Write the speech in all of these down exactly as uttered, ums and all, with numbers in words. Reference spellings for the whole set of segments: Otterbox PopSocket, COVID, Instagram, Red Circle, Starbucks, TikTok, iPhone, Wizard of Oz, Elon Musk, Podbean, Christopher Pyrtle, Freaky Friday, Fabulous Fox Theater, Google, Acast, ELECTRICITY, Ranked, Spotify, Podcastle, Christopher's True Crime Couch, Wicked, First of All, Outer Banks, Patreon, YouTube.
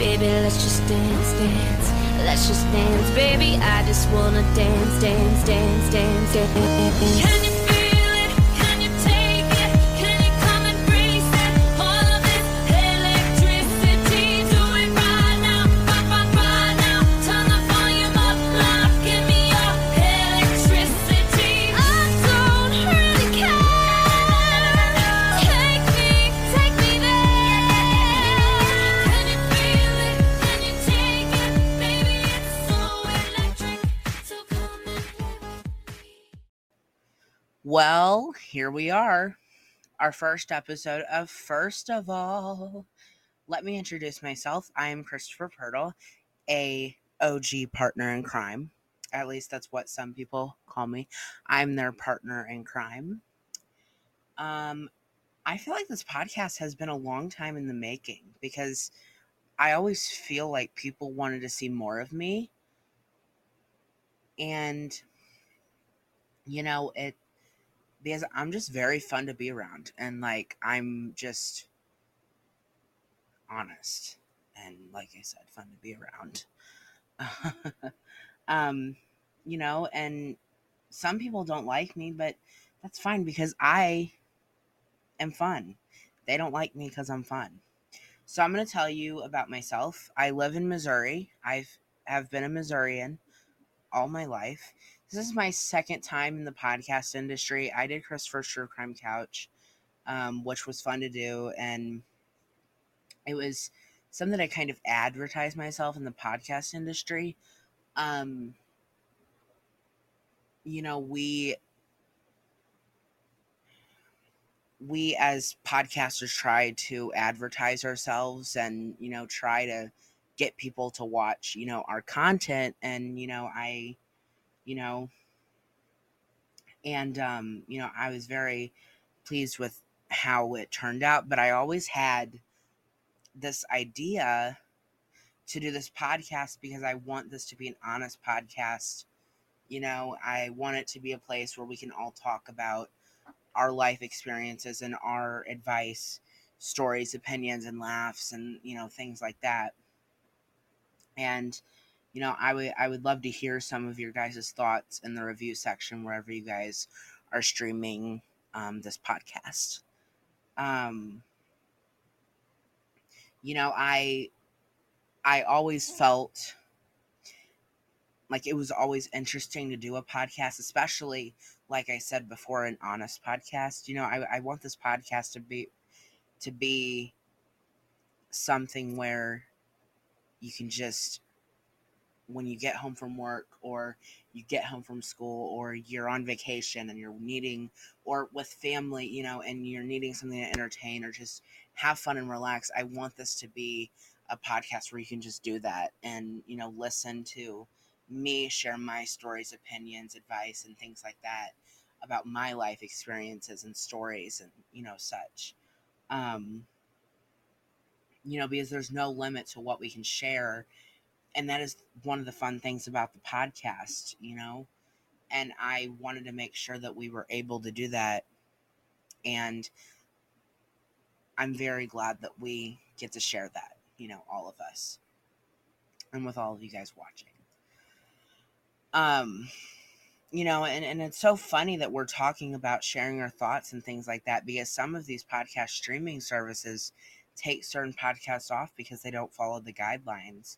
Baby, let's just dance, dance. Let's just dance, baby. I just wanna dance, dance, dance, dance, dance. Can you feel it? Can you take it? Can you come and embrace it? All of this electricity, do it right now, right, right, right now. Turn the volume up loud, give me your electricity. I don't really care. Take me, take me there. Can you feel it? Can you take it? Baby, it's so electric, so come and play with me. Well, here we are, our first episode of First of All. Let me introduce myself. I am Christopher Pyrtle, a O G partner in crime. At least that's what some people call me. I'm their partner in crime. Um, I feel like this podcast has been a long time in the making because I always feel like people wanted to see more of me. And, you know, it because I'm just very fun to be around, and like I'm just honest and, like I said, fun to be around. um, you know, and some people don't like me, but that's fine because I am fun. They don't like me because I'm fun. So I'm going to tell you about myself. I live in Missouri. I've have been a Missourian all my life. This is my second time in the podcast industry. I did Christopher's True Crime Couch, um, which was fun to do. And it was something that I kind of advertised myself in the podcast industry. Um, you know, we, we as podcasters try to advertise ourselves and, you know, try to get people to watch, you know, our content. And, you know, I... you know, and, um, you know, I was very pleased with how it turned out, but I always had this idea to do this podcast because I want this to be an honest podcast. You know, I want it to be a place where we can all talk about our life experiences and our advice, stories, opinions, and laughs and, you know, things like that. And, you know, I would I would love to hear some of your guys' thoughts in the review section wherever you guys are streaming um, this podcast. Um, you know, I I always felt like it was always interesting to do a podcast, especially, like I said before, an honest podcast. You know, I, I want this podcast to be to be something where you can just, when you get home from work or you get home from school or you're on vacation and you're needing, or with family, you know, and you're needing something to entertain or just have fun and relax. I want this to be a podcast where you can just do that and, you know, listen to me share my stories, opinions, advice, and things like that about my life experiences and stories and, you know, such, um, you know, because there's no limit to what we can share. And that is one of the fun things about the podcast, you know, and I wanted to make sure that we were able to do that. And I'm very glad that we get to share that, you know, all of us and with all of you guys watching. Um, you know, and, and it's so funny that we're talking about sharing our thoughts and things like that, because some of these podcast streaming services take certain podcasts off because they don't follow the guidelines.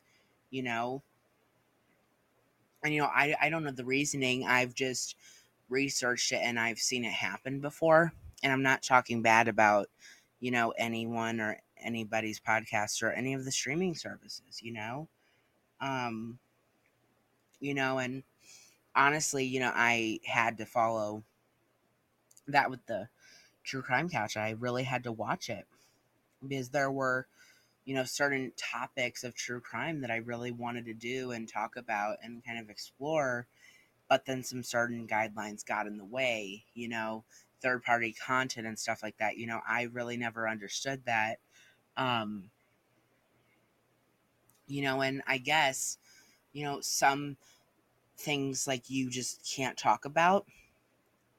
You know, and, you know, I, I don't know the reasoning. I've just researched it and I've seen it happen before. And I'm not talking bad about, you know, anyone or anybody's podcast or any of the streaming services, you know, um, you know, and honestly, you know, I had to follow that with the True Crime Couch. I really had to watch it because there were, you know, certain topics of true crime that I really wanted to do and talk about and kind of explore, but then some certain guidelines got in the way, you know, third party content and stuff like that. You know, I really never understood that. Um, you know, and I guess, you know, some things like you just can't talk about,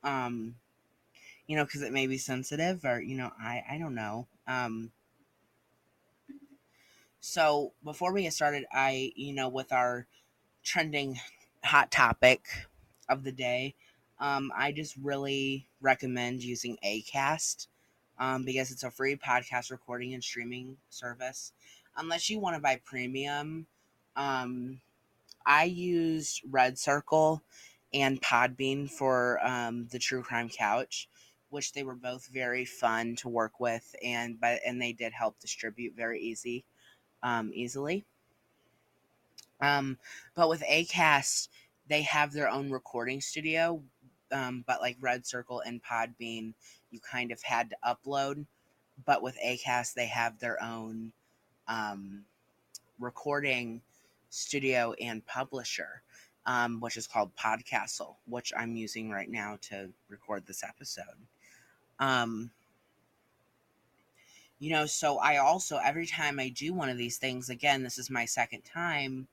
um, you know, cause it may be sensitive or, you know, I, I don't know. Um, So before we get started, I, you know, with our trending hot topic of the day, um, I just really recommend using Acast um, because it's a free podcast recording and streaming service. Unless you want to buy premium, um, I used Red Circle and Podbean for um, the True Crime Couch, which they were both very fun to work with, and but and they did help distribute very easy, um, easily. Um, but with Acast, they have their own recording studio, um, but like Red Circle and Podbean, you kind of had to upload. But with Acast, they have their own um, recording studio and publisher, um, which is called Podcastle, which I'm using right now to record this episode. Um, you know, so I also, every time I do one of these things, again, this is my second time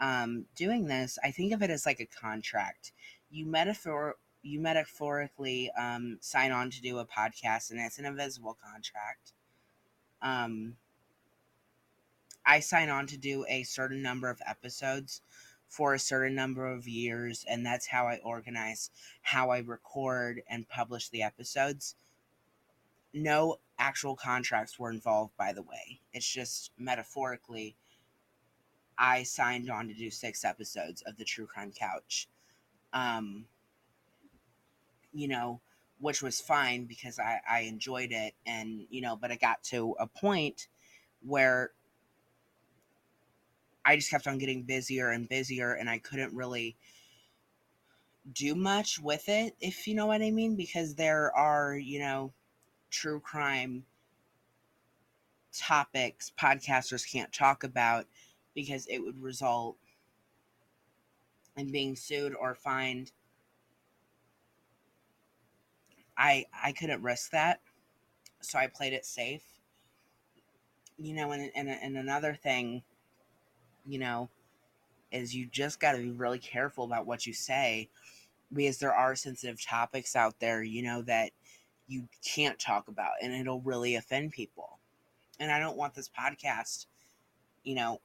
um, doing this, I think of it as like a contract. You metaphor, you metaphorically um, sign on to do a podcast, and it's an invisible contract. Um, I sign on to do a certain number of episodes for a certain number of years, and that's how I organize how I record and publish the episodes. No actual contracts were involved, by the way. It's just metaphorically, I signed on to do six episodes of the True Crime Couch, um, you know, which was fine because I, I enjoyed it, and, you know, but it got to a point where I just kept on getting busier and busier, and I couldn't really do much with it, if you know what I mean, because there are, you know, true crime topics podcasters can't talk about because it would result in being sued or fined. I I couldn't risk that, so I played it safe. You know, and and, and another thing, you know, is you just got to be really careful about what you say, because there are sensitive topics out there, you know, that you can't talk about, and it'll really offend people. And I don't want this podcast, you know,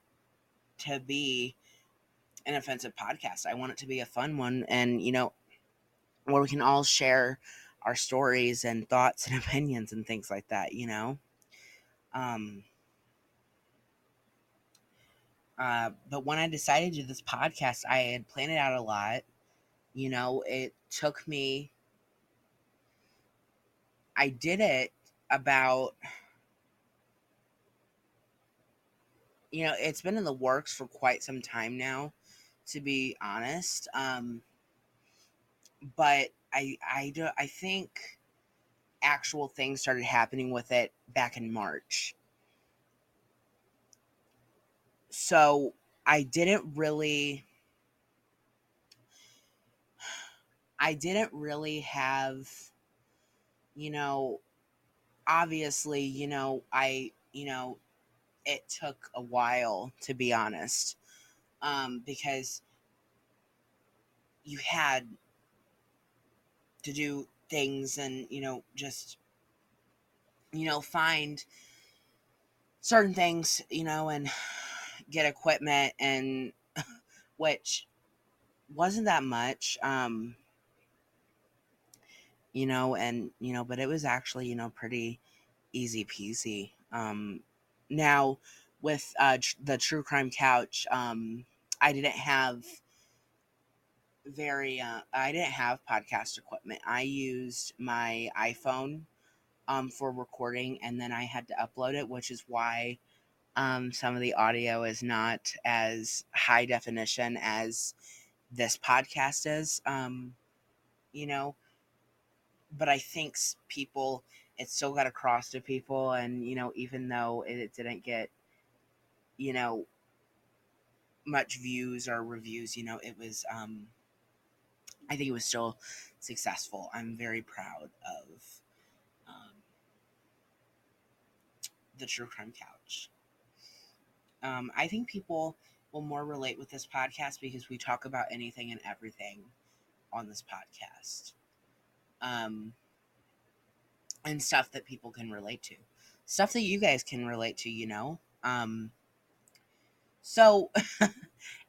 to be an offensive podcast. I want it to be a fun one, and, you know, where we can all share our stories and thoughts and opinions and things like that, you know? Um, Uh, but when I decided to do this podcast, I had planned it out a lot. You know, it took me, I did it about, you know, it's been in the works for quite some time now, to be honest. Um, but I, I, do, I think actual things started happening with it back in March. So I didn't really, I didn't really have, you know, obviously, you know, I, you know, it took a while, to be honest, um, because you had to do things and, you know, just, you know, find certain things, you know, and get equipment, and which wasn't that much, um, you know, and, you know, but it was actually, you know, pretty easy peasy. Um, now with, uh, tr- the True Crime Couch, um, I didn't have very, uh, I didn't have podcast equipment. I used my iPhone, um, for recording, and then I had to upload it, which is why Um, some of the audio is not as high definition as this podcast is, um, you know, but I think people, it still got across to people. And, you know, even though it didn't get, you know, much views or reviews, you know, it was, um, I think it was still successful. I'm very proud of, um, the True Crime Couch. Um, I think people will more relate with this podcast because we talk about anything and everything on this podcast, um, and stuff that people can relate to, stuff that you guys can relate to, you know, um, So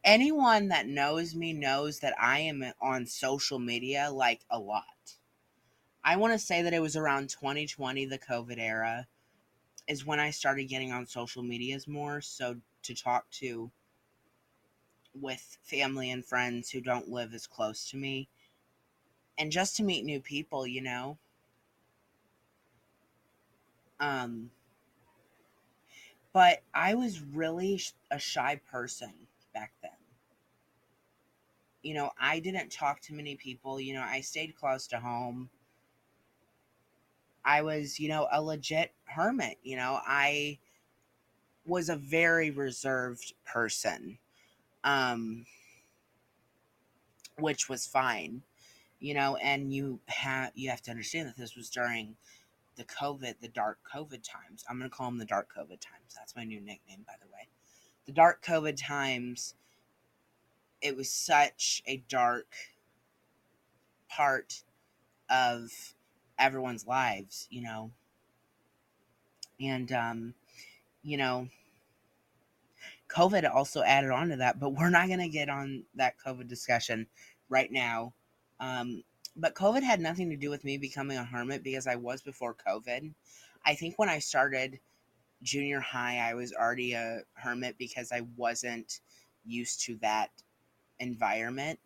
anyone that knows me knows that I am on social media, like, a lot. I want to say that it was around twenty twenty, the COVID era, is when I started getting on social medias more, so to talk to with family and friends who don't live as close to me, and just to meet new people, you know? Um, but I was really a shy person back then. You know, I didn't talk to many people. You know, I stayed close to home. I was, you know, a legit hermit. You know, I was a very reserved person, um, which was fine, you know, and you have, you have to understand that this was during the COVID, the dark COVID times. I'm going to call them the dark COVID times. That's my new nickname, by the way. The dark COVID times, it was such a dark part of everyone's lives, you know, and, um, you know, COVID also added on to that, but we're not going to get on that COVID discussion right now. Um, but COVID had nothing to do with me becoming a hermit, because I was before COVID. I think when I started junior high, I was already a hermit because I wasn't used to that environment.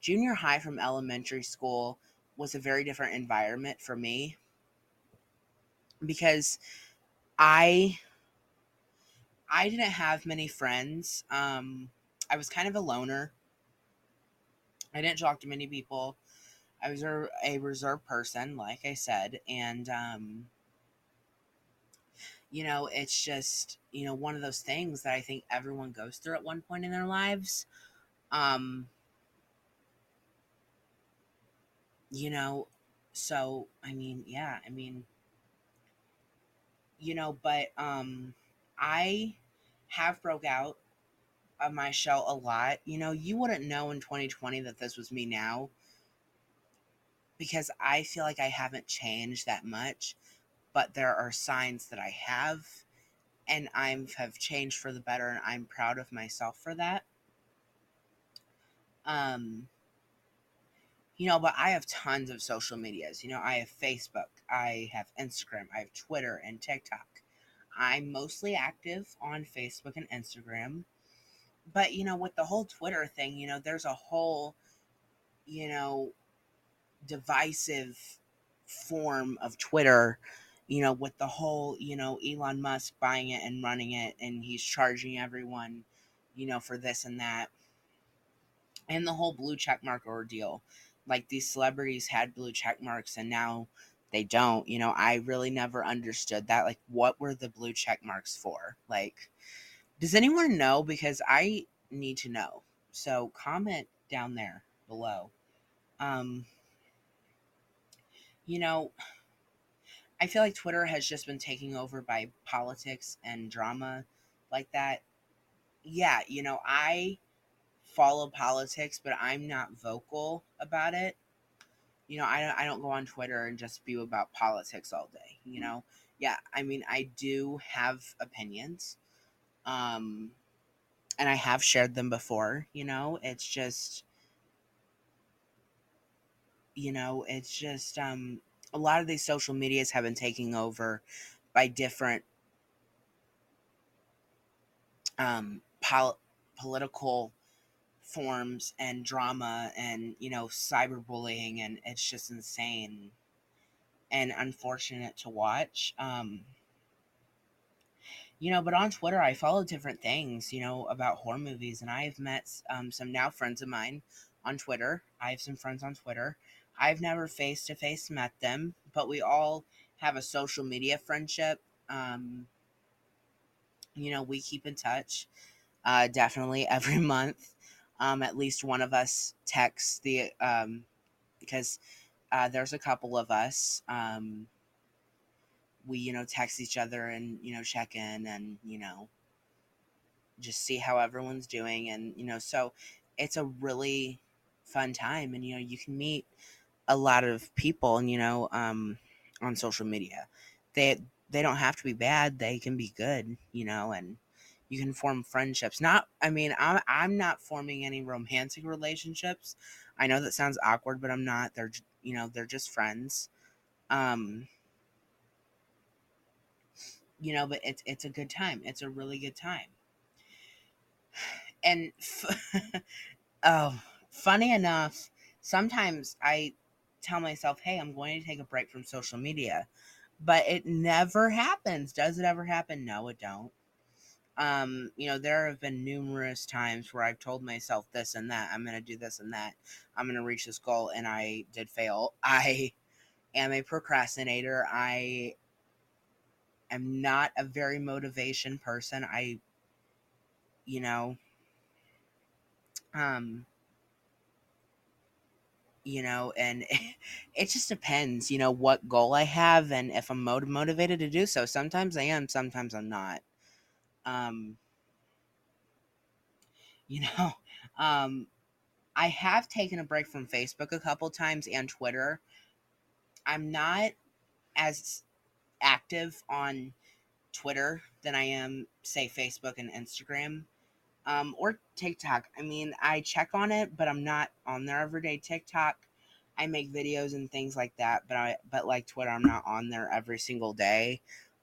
Junior high from elementary school was a very different environment for me, because I I didn't have many friends. Um, I was kind of a loner. I didn't talk to many people. I was a, a reserved person, like I said, and, um, you know, it's just, you know, one of those things that I think everyone goes through at one point in their lives. Um, you know, so, I mean, yeah, I mean, you know, but, um, I have broke out of my shell a lot. You know, you wouldn't know in twenty twenty that this was me now, because I feel like I haven't changed that much, but there are signs that I have, and I'm have changed for the better, and I'm proud of myself for that. Um, you know, but I have tons of social medias. You know, I have Facebook, I have Instagram, I have Twitter and TikTok. I'm mostly active on Facebook and Instagram, but, you know, with the whole Twitter thing, you know, there's a whole, you know, divisive form of Twitter, you know, with the whole, you know, Elon Musk buying it and running it, and he's charging everyone, you know, for this and that, and the whole blue check mark ordeal. Like, these celebrities had blue check marks and now they don't, you know. I really never understood that. Like, what were the blue check marks for? Like, does anyone know? Because I need to know. So comment down there below. Um, you know, I feel like Twitter has just been taken over by politics and drama like that. Yeah, you know, I follow politics, but I'm not vocal about it. You know, I don't, I don't go on Twitter and just spew about politics all day, you know? Yeah, I mean, I do have opinions. Um, and I have shared them before, you know? It's just, you know, it's just, um, a lot of these social medias have been taking over by different um, pol- political forms and drama and, you know, cyberbullying, and it's just insane and unfortunate to watch. Um, you know, but on Twitter, I follow different things, you know, about horror movies, and I have met um, some now friends of mine on Twitter. I have some friends on Twitter. I've never face-to-face met them, but we all have a social media friendship. Um, you know, we keep in touch uh, definitely every month. Um, at least one of us texts the, um, because, uh, there's a couple of us, um, we, you know, text each other and, you know, check in and, you know, just see how everyone's doing. And, you know, so it's a really fun time, and, you know, you can meet a lot of people, and, you know, um, on social media, they, they don't have to be bad. They can be good, you know, and You can form friendships. Not, I mean, I'm, I'm not forming any romantic relationships. I know that sounds awkward, but I'm not. They're, you know, they're just friends. Um, you know, but it's, it's a good time. It's a really good time. And, f- oh, funny enough, sometimes I tell myself, hey, I'm going to take a break from social media, but it never happens. Does it ever happen? No, it don't. Um, you know, there have been numerous times where I've told myself this and that, I'm going to do this and that, I'm going to reach this goal, and I did fail. I am a procrastinator. I am not a very motivation person. I, you know, um, you know, and it just depends, you know, what goal I have and if I'm motiv- motivated to do so. Sometimes I am, sometimes I'm not. Um, you know, um, I have taken a break from Facebook a couple times and Twitter. I'm not as active on Twitter than I am, say, Facebook and Instagram, um, or TikTok. I mean, I check on it, but I'm not on there every day. TikTok, I make videos and things like that, but I, but like Twitter, I'm not on there every single day.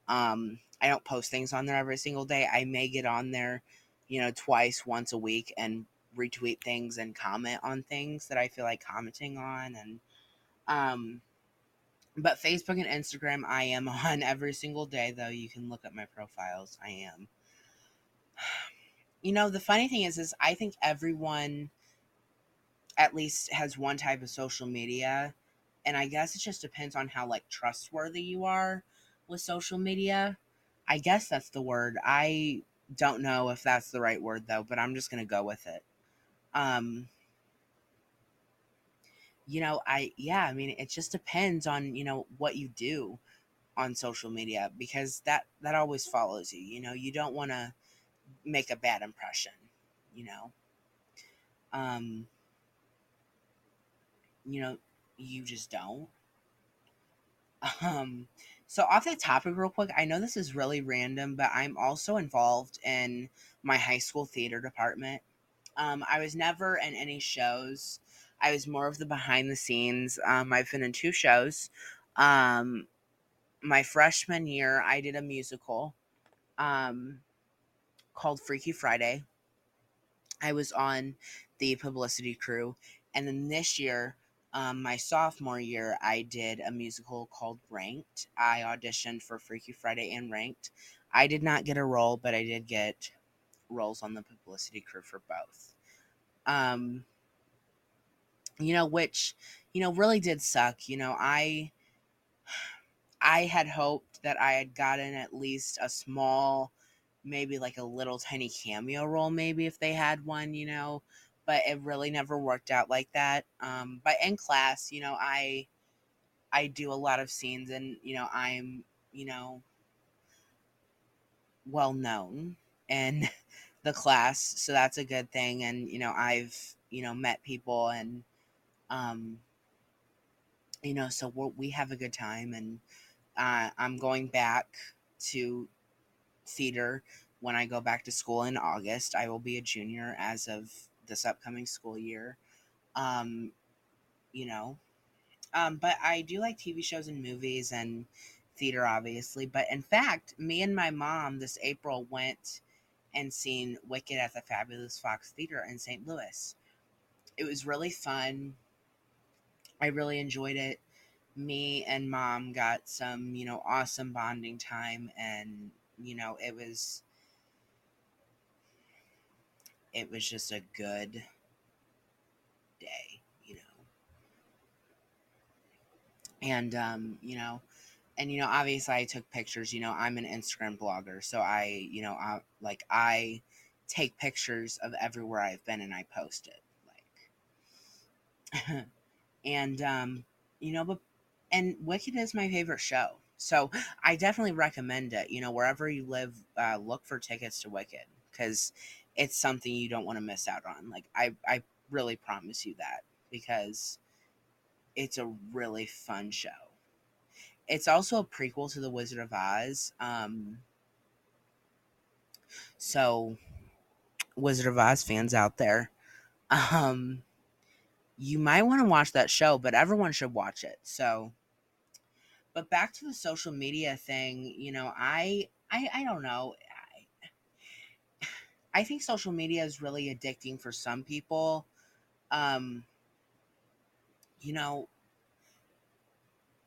Um, I don't post things on there every single day. I may get on there, you know, twice, once a week and retweet things and comment on things that I feel like commenting on. And, um, but Facebook and Instagram, I am on every single day, though. You can look at my profiles. I am. You know, the funny thing is, is I think everyone at least has one type of social media. And I guess it just depends on how, like, trustworthy you are with social media. I guess that's the word. I don't know if that's the right word, though, but I'm just going to go with it. Um, you know, I, yeah, I mean, it just depends on, you know, what you do on social media, because that, that always follows you. You know, you don't want to make a bad impression, you know. Um, you know, you just don't. Um, So off that topic real quick, I know this is really random, but I'm also involved in my high school theater department. Um, I was never in any shows. I was more of the behind the scenes. Um, I've been in two shows. Um, my freshman year, I did a musical um, called Freaky Friday. I was on the publicity crew. And then this year, Um, my sophomore year, I did a musical called Ranked. I auditioned for Freaky Friday and Ranked. I did not get a role, but I did get roles on the publicity crew for both. Um, you know, which, you know, really did suck. You know, I, I had hoped that I had gotten at least a small, maybe like a little tiny cameo role, maybe if they had one, you know. But it really never worked out like that. Um, but in class, you know, I, I do a lot of scenes, and, you know, I'm, you know, well known in the class. So that's a good thing. And, you know, I've, you know, met people, and, um, you know, so we're, we have a good time, and, uh, I'm going back to theater when I go back to school in August. I will be a junior as of this upcoming school year. Um, you know, um, but I do like T V shows and movies and theater, obviously. But in fact, me and my mom this April went and seen Wicked at the Fabulous Fox Theater in Saint Louis. It was really fun. I really enjoyed it. Me and mom got some, you know, awesome bonding time, and, you know, it was, it was just a good day, you know. And, um, you know, and, you know, obviously I took pictures. You know, I'm an Instagram blogger. So I, you know, I, like, I take pictures of everywhere I've been, and I post it. Like, and, um, you know, but, and Wicked is my favorite show. So I definitely recommend it. You know, wherever you live, uh, look for tickets to Wicked, because it's something you don't want to miss out on. Like, I, I really promise you that, because it's a really fun show. It's also a prequel to The Wizard of Oz. Um, So, Wizard of Oz fans out there, um, you might want to watch that show, but everyone should watch it. So, but back to the social media thing, you know, I, I, I don't know. I, I think social media is really addicting for some people. Um, you know,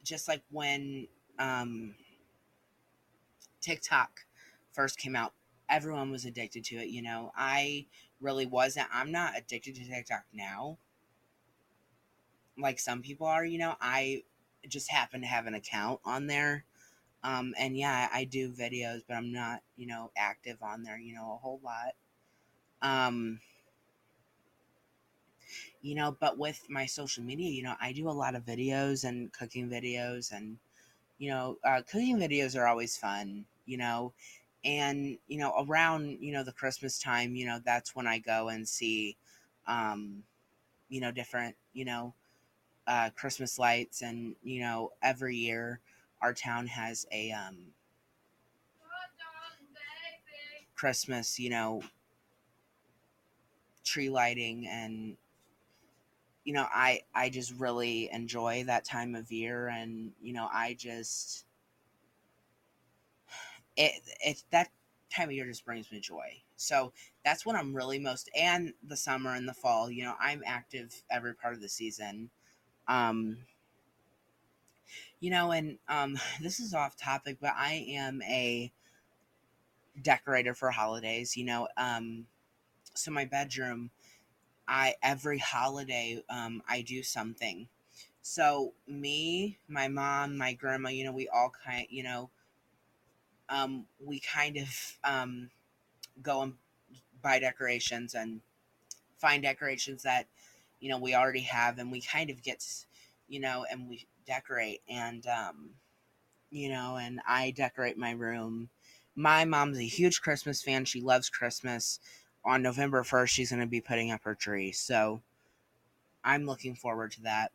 just like when, um, TikTok first came out, everyone was addicted to it. You know, I really wasn't. I'm not addicted to TikTok now, like some people are. You know, I just happen to have an account on there. Um, and yeah, I do videos, but I'm not, you know, active on there, you know, a whole lot. Um, you know, but with my social media, you know, I do a lot of videos and cooking videos, and, you know, uh, cooking videos are always fun, you know, and, you know, around, you know, the Christmas time, you know, that's when I go and see, um, you know, different, you know, uh, Christmas lights. And, you know, every year our town has a, um, Christmas, you know, tree lighting. And, you know, I, I just really enjoy that time of year. And, you know, I just, it, it, that time of year just brings me joy. So that's when I'm really most, and the summer and the fall, you know, I'm active every part of the season. Um, you know, and, um, this is off topic, but I am a decorator for holidays, you know, um, so my bedroom, I, every holiday, um, I do something. So me, my mom, my grandma, you know, we all kind, you know, um, we kind of, um, go and buy decorations and find decorations that, you know, we already have, and we kind of get, you know, and we decorate, and, um, you know, and I decorate my room. My mom's a huge Christmas fan. She loves Christmas. On November first, she's going to be putting up her tree. So I'm looking forward to that.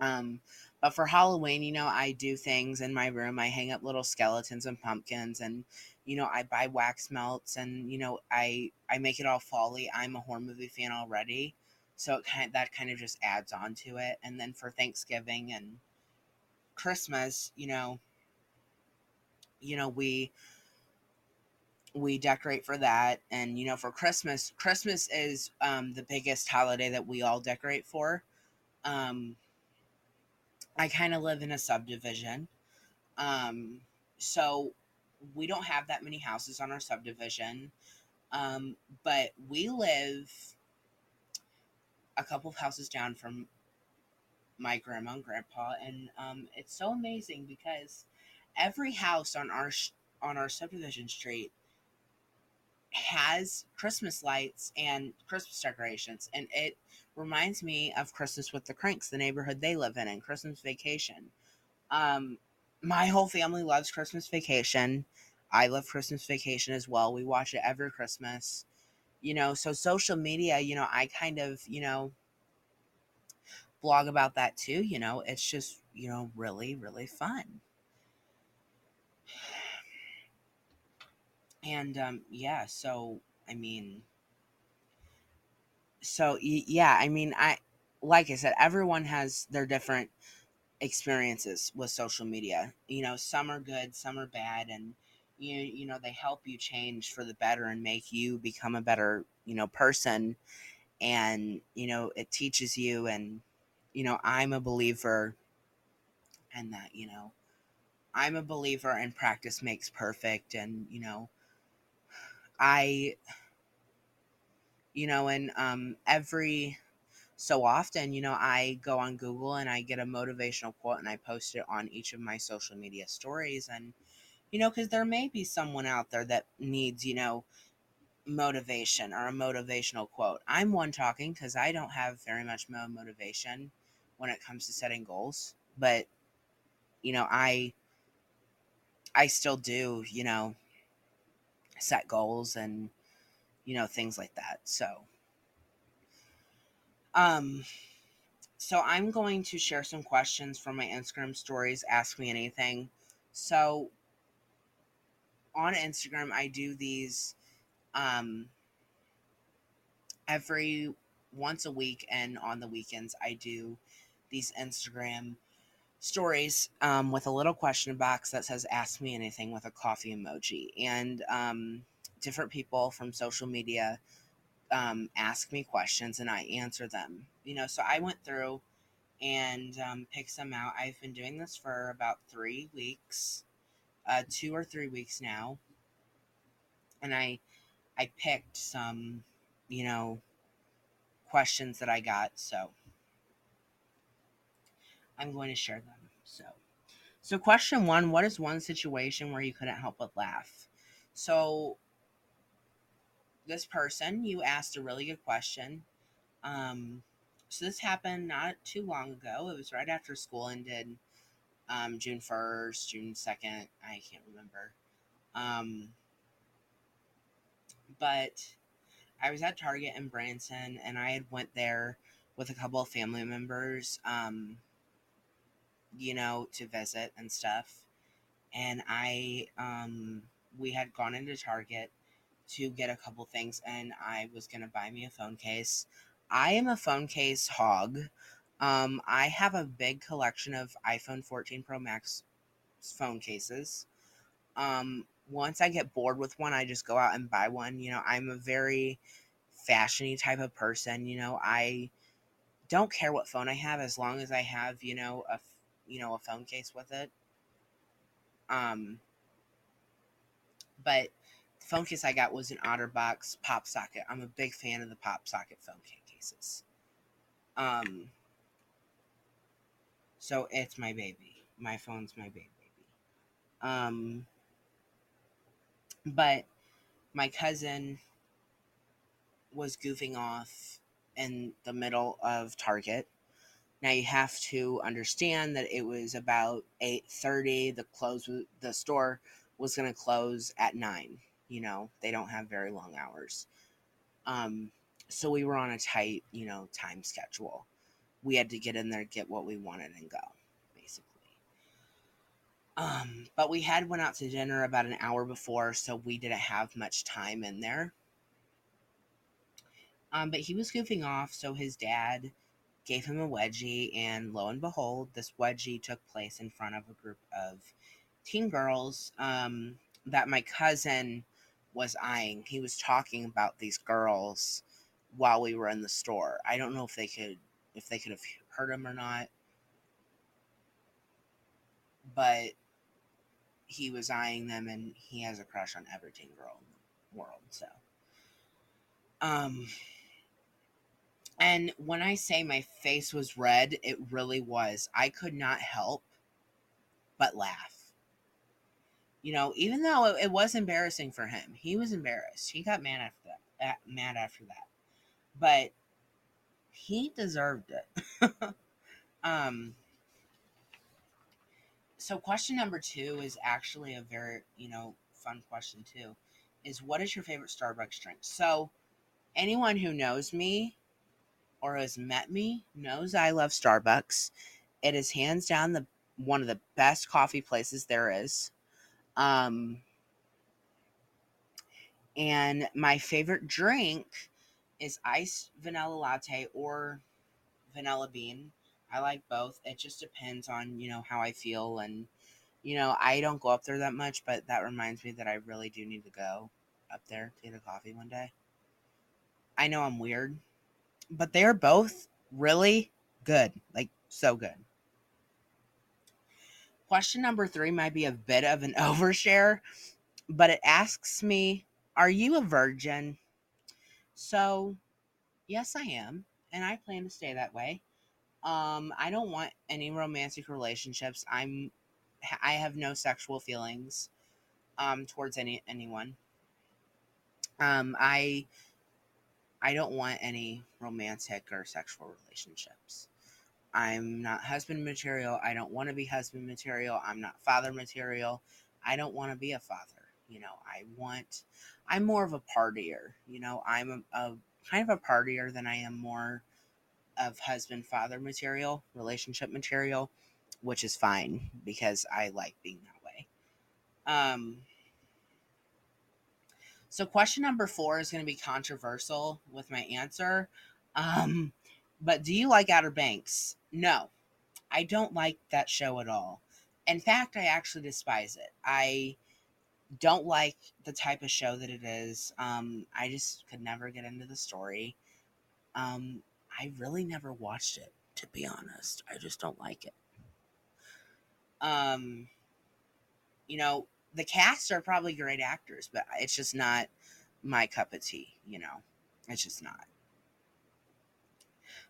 Um, but for Halloween, you know, I do things in my room. I hang up little skeletons and pumpkins, and, you know, I buy wax melts, and, you know, I, I make it all folly. I'm a horror movie fan already. So it kind of, that kind of just adds on to it. And then for Thanksgiving and Christmas, you know, you know, we, we decorate for that. And, you know, for Christmas, Christmas is, um, the biggest holiday that we all decorate for. Um, I kind of live in a subdivision. Um, so we don't have that many houses on our subdivision. Um, but we live a couple of houses down from my grandma and grandpa. And, um, it's so amazing because every house on our, on our subdivision street has Christmas lights and Christmas decorations, and it reminds me of Christmas with the Cranks, the neighborhood they live in, and Christmas Vacation. Um, my whole family loves Christmas Vacation. I love Christmas Vacation as well. We watch it every Christmas, you know. So social media, you know, I kind of, you know, blog about that too. You know, it's just, you know, really, really fun. And, um, yeah, so, I mean, so, yeah, I mean, I, like I said, everyone has their different experiences with social media. You know, some are good, some are bad, and, you, you know, they help you change for the better and make you become a better, you know, person. And, you know, it teaches you, and, you know, I'm a believer in that, you know. I'm a believer in practice makes perfect, and, you know, I, you know, and, um, every so often, you know, I go on Google and I get a motivational quote and I post it on each of my social media stories. And, you know, cause there may be someone out there that needs, you know, motivation or a motivational quote. I'm one talking cause I don't have very much motivation when it comes to setting goals, but, you know, I, I still do, you know, set goals and, you know, things like that. So, um, so I'm going to share some questions from my Instagram stories, Ask Me Anything. So on Instagram, I do these um, every once a week, and on the weekends, I do these Instagram stories um, with a little question box that says, ask me anything, with a coffee emoji. And um, different people from social media um, ask me questions and I answer them. You know, so I went through and um, picked some out. I've been doing this for about three weeks, uh, two or three weeks now. And I, I picked some, you know, questions that I got. So I'm going to share them. So, so question one, what is one situation where you couldn't help but laugh? So this person, you asked a really good question. Um, so this happened not too long ago. It was right after school ended, um, June first, June second. I can't remember. Um, but I was at Target in Branson, and I had went there with a couple of family members, um, you know, to visit and stuff. And I, um, we had gone into Target to get a couple things, and I was going to buy me a phone case. I am a phone case hog. Um, I have a big collection of iPhone fourteen Pro Max phone cases. Um, once I get bored with one, I just go out and buy one. You know, I'm a very fashion-y type of person. You know, I don't care what phone I have as long as I have, you know, a you know, a phone case with it. Um, but the phone case I got was an Otterbox PopSocket. I'm a big fan of the PopSocket phone cases. Um, so it's my baby. My phone's my baby. Um, but my cousin was goofing off in the middle of Target. Now, you have to understand that it was about eight thirty. The close, the store was going to close at nine. You know, they don't have very long hours. Um, so we were on a tight, you know, time schedule. We had to get in there, get what we wanted, and go, basically. Um, but we had went out to dinner about an hour before, so we didn't have much time in there. Um, but he was goofing off, so his dad gave him a wedgie, and lo and behold, this wedgie took place in front of a group of teen girls um, that my cousin was eyeing. He was talking about these girls while we were in the store. I don't know if they could, if they could have heard him or not, but he was eyeing them, and he has a crush on every teen girl in the world. So, um. And when I say my face was red, it really was. I could not help but laugh. You know, even though it, it was embarrassing for him, he was embarrassed. He got mad after that. Uh, mad after that, but he deserved it. um. So, question number two is actually a very, you know, fun question too. Is what is your favorite Starbucks drink? So, anyone who knows me or has met me knows I love Starbucks. It is hands down the one of the best coffee places there is. Um, and my favorite drink is iced vanilla latte or vanilla bean. I like both. It just depends on, you know, how I feel. And, you know, I don't go up there that much, but that reminds me that I really do need to go up there to get a coffee one day. I know I'm weird, but they're both really good. Like, so good. Question number three might be a bit of an overshare, but it asks me, are you a virgin? So, yes, I am. And I plan to stay that way. Um, I don't want any romantic relationships. I'm, I have no sexual feelings, um, towards any, anyone. Um, I, I don't want any romantic or sexual relationships. I'm not husband material. I don't want to be husband material. I'm not father material. I don't want to be a father. You know, I want, I'm more of a partier. You know, I'm a, a kind of a partier than I am more of husband, father material, relationship material, which is fine because I like being that way. Um, So question number four is going to be controversial with my answer. Um, but do you like Outer Banks? No, I don't like that show at all. In fact, I actually despise it. I don't like the type of show that it is. Um, I just could never get into the story. Um, I really never watched it, to be honest. I just don't like it. Um, you know, the cast are probably great actors, but it's just not my cup of tea, you know. It's just not.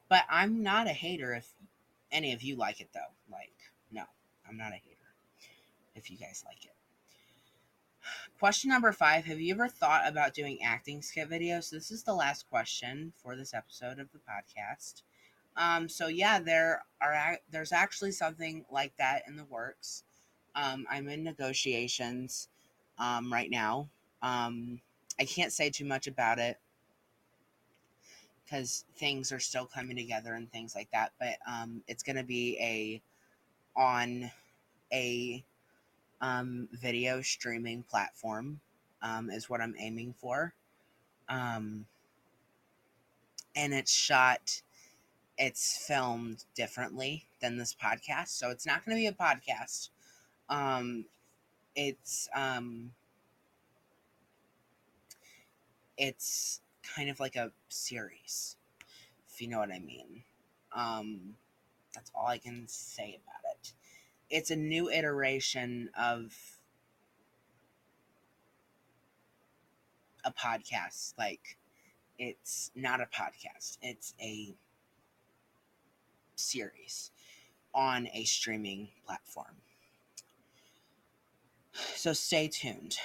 But I'm not a hater if any of you like it, though. Like, no, I'm not a hater if you guys like it. Question number five, have you ever thought about doing acting skit videos? This is the last question for this episode of the podcast. Um, so, yeah, there are there's actually something like that in the works. Um, I'm in negotiations um, right now. Um, I can't say too much about it because things are still coming together and things like that. But um, it's going to be a on a um, video streaming platform um, is what I'm aiming for. Um, and it's shot, it's filmed differently than this podcast. So it's not going to be a podcast. Um, it's, um, it's kind of like a series, if you know what I mean. Um, that's all I can say about it. It's a new iteration of a podcast. Like, it's not a podcast. It's a series on a streaming platform. So stay tuned.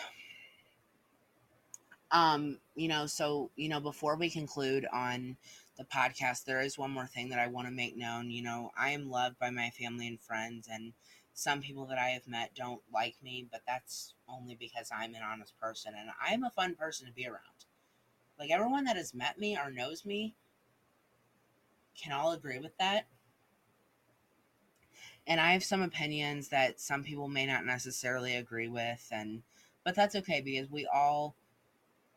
Um, you know, so, you know, before we conclude on the podcast, there is one more thing that I want to make known. You know, I am loved by my family and friends, and some people that I have met don't like me, but that's only because I'm an honest person and I'm a fun person to be around. Like, everyone that has met me or knows me can all agree with that. And I have some opinions that some people may not necessarily agree with, and but that's okay because we all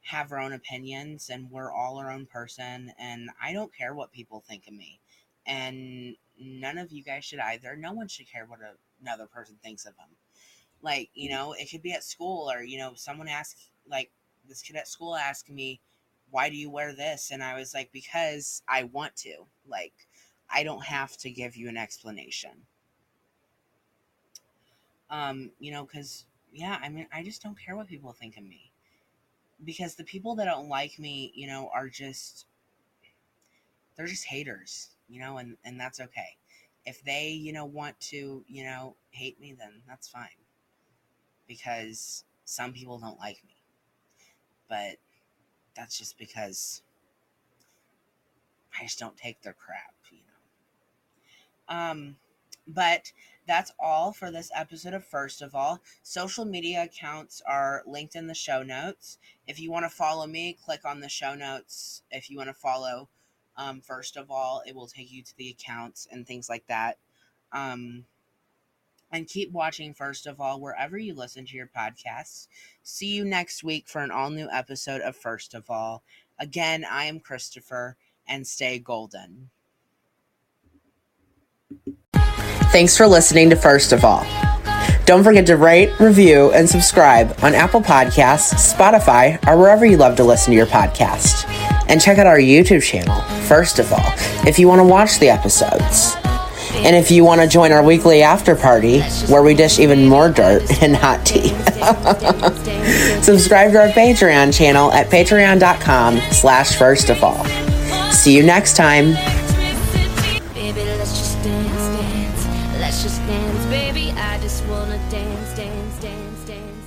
have our own opinions and we're all our own person, and I don't care what people think of me. And none of you guys should either. No one should care what a, another person thinks of them. Like, you know, it could be at school or, you know, someone asked, like, this kid at school asked me, why do you wear this? And I was like, because I want to. Like, I don't have to give you an explanation. Um, you know, cause yeah, I mean, I just don't care what people think of me, because the people that don't like me, you know, are just, they're just haters, you know, and, and that's okay. If they, you know, want to, you know, hate me, then that's fine, because some people don't like me, but that's just because I just don't take their crap, you know? Um, but that's all for this episode of First of All. Social media accounts are linked in the show notes. If you want to follow me, click on the show notes. If you want to follow um, First of All, it will take you to the accounts and things like that. Um, and keep watching First of All wherever you listen to your podcasts. See you next week for an all-new episode of First of All. Again, I am Christopher, and stay golden. Thanks for listening to First of All. Don't forget to rate, review, and subscribe on Apple Podcasts, Spotify, or wherever you love to listen to your podcast. And check out our YouTube channel, First of All, if you want to watch the episodes. And if you want to join our weekly after party, where we dish even more dirt and hot tea, subscribe to our Patreon channel at patreon.com slash first of all. See you next time. Just dance, baby, I just wanna dance, dance, dance, dance.